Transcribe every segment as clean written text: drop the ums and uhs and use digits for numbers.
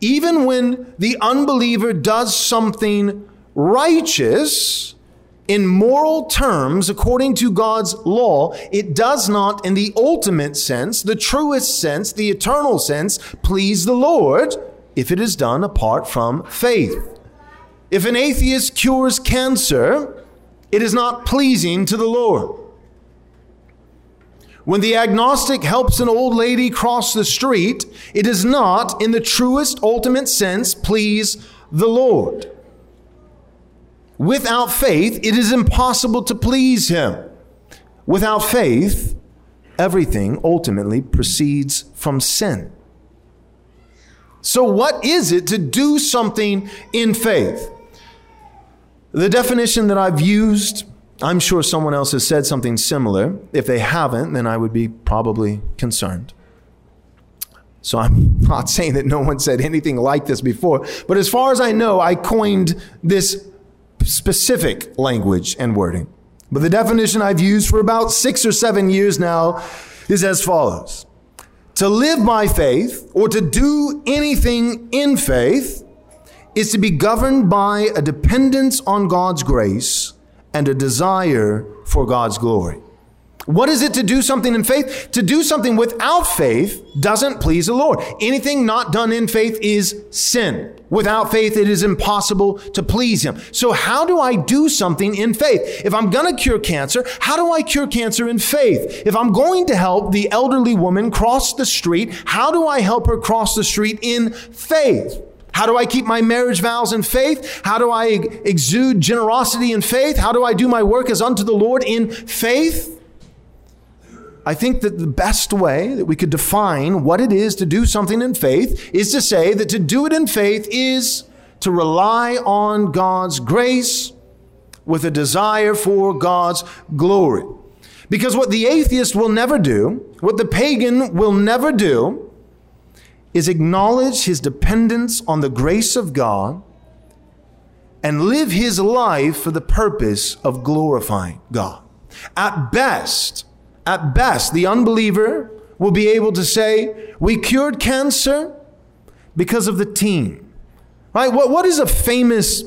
Even when the unbeliever does something righteous in moral terms, according to God's law, it does not in the ultimate sense, the truest sense, the eternal sense, please the Lord if it is done apart from faith. If an atheist cures cancer, it is not pleasing to the Lord. When the agnostic helps an old lady cross the street, it is not, in the truest ultimate sense, please the Lord. Without faith, it is impossible to please Him. Without faith, everything ultimately proceeds from sin. So what is it to do something in faith? The definition that I've used, I'm sure someone else has said something similar. If they haven't, then I would be probably concerned. So I'm not saying that no one said anything like this before, but as far as I know, I coined this specific language and wording. But the definition I've used for about 6 or 7 years now is as follows. To live by faith, or to do anything in faith, is to be governed by a dependence on God's grace and a desire for God's glory. What is it to do something in faith? To do something without faith doesn't please the Lord. Anything not done in faith is sin. Without faith, it is impossible to please Him. So how do I do something in faith? If I'm going to cure cancer, how do I cure cancer in faith? If I'm going to help the elderly woman cross the street, how do I help her cross the street in faith? How do I keep my marriage vows in faith? How do I exude generosity in faith? How do I do my work as unto the Lord in faith? I think that the best way that we could define what it is to do something in faith is to say that to do it in faith is to rely on God's grace with a desire for God's glory. Because what the atheist will never do, what the pagan will never do, is acknowledge his dependence on the grace of God and live his life for the purpose of glorifying God. At best, the unbeliever will be able to say, we cured cancer because of the team. Right? What is a famous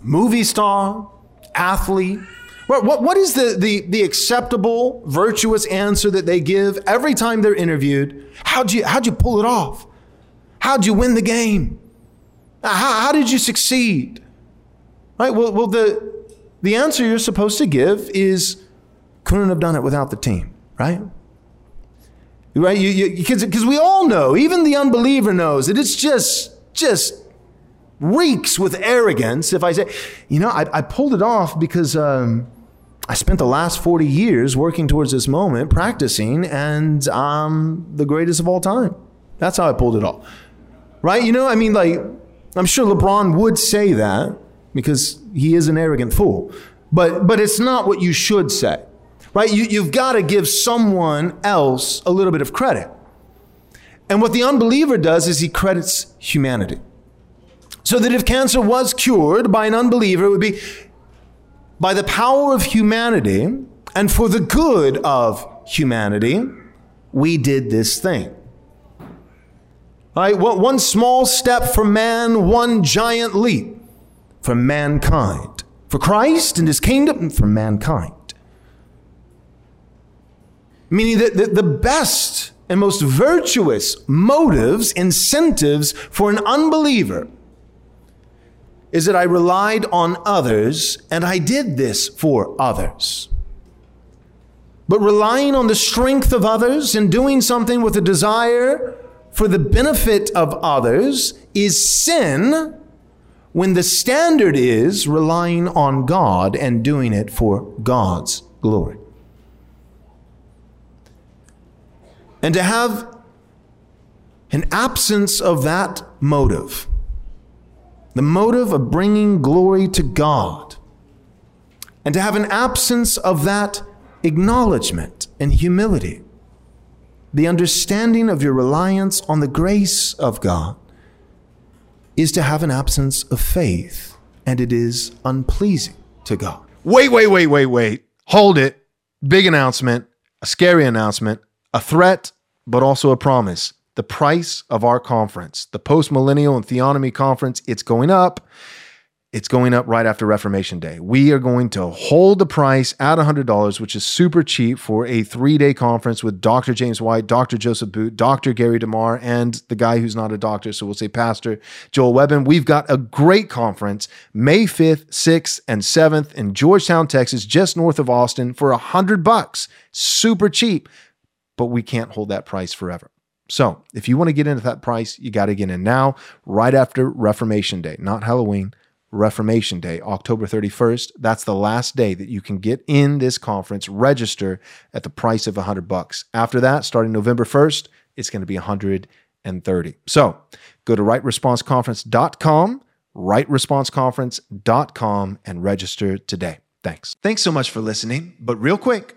movie star, athlete? What is the acceptable, virtuous answer that they give every time they're interviewed? How'd you pull it off? How'd you win the game? How did you succeed? Right? Well, the answer you're supposed to give is, couldn't have done it without the team, right? Right? Because we all know, even the unbeliever knows that it's just reeks with arrogance if I say, I pulled it off because I spent the last 40 years working towards this moment, practicing, and I'm the greatest of all time. That's how I pulled it off. Right? I'm sure LeBron would say that because he is an arrogant fool. But it's not what you should say. Right? You've got to give someone else a little bit of credit. And what the unbeliever does is he credits humanity. So that if cancer was cured by an unbeliever, it would be by the power of humanity and for the good of humanity, we did this thing. Right? One small step for man, one giant leap for mankind. For Christ and His kingdom, and for mankind. Meaning that the best and most virtuous motives, incentives for an unbeliever is that I relied on others and I did this for others. But relying on the strength of others and doing something with a desire for the benefit of others is sin when the standard is relying on God and doing it for God's glory. And to have an absence of that motive, the motive of bringing glory to God, and to have an absence of that acknowledgement and humility, the understanding of your reliance on the grace of God, is to have an absence of faith, and it is unpleasing to God. Wait. Hold it. Big announcement, a scary announcement, a threat, but also a promise. The price of our conference, the Post-Millennial and Theonomy Conference, it's going up. It's going up right after Reformation Day. We are going to hold the price at $100, which is super cheap for a 3-day conference with Dr. James White, Dr. Joseph Boot, Dr. Gary DeMar, and the guy who's not a doctor, so we'll say Pastor Joel Webbin. We've got a great conference, May 5th, 6th, and 7th in Georgetown, Texas, just north of Austin, for $100. Super cheap, but we can't hold that price forever. So if you want to get into that price, you got to get in now, right after Reformation Day, not Halloween. Reformation Day, October 31st. That's the last day that you can get in this conference. Register at the price of $100. After that, starting November 1st, it's going to be $130. So go to rightresponseconference.com, rightresponseconference.com, and register today. Thanks. Thanks so much for listening. But real quick,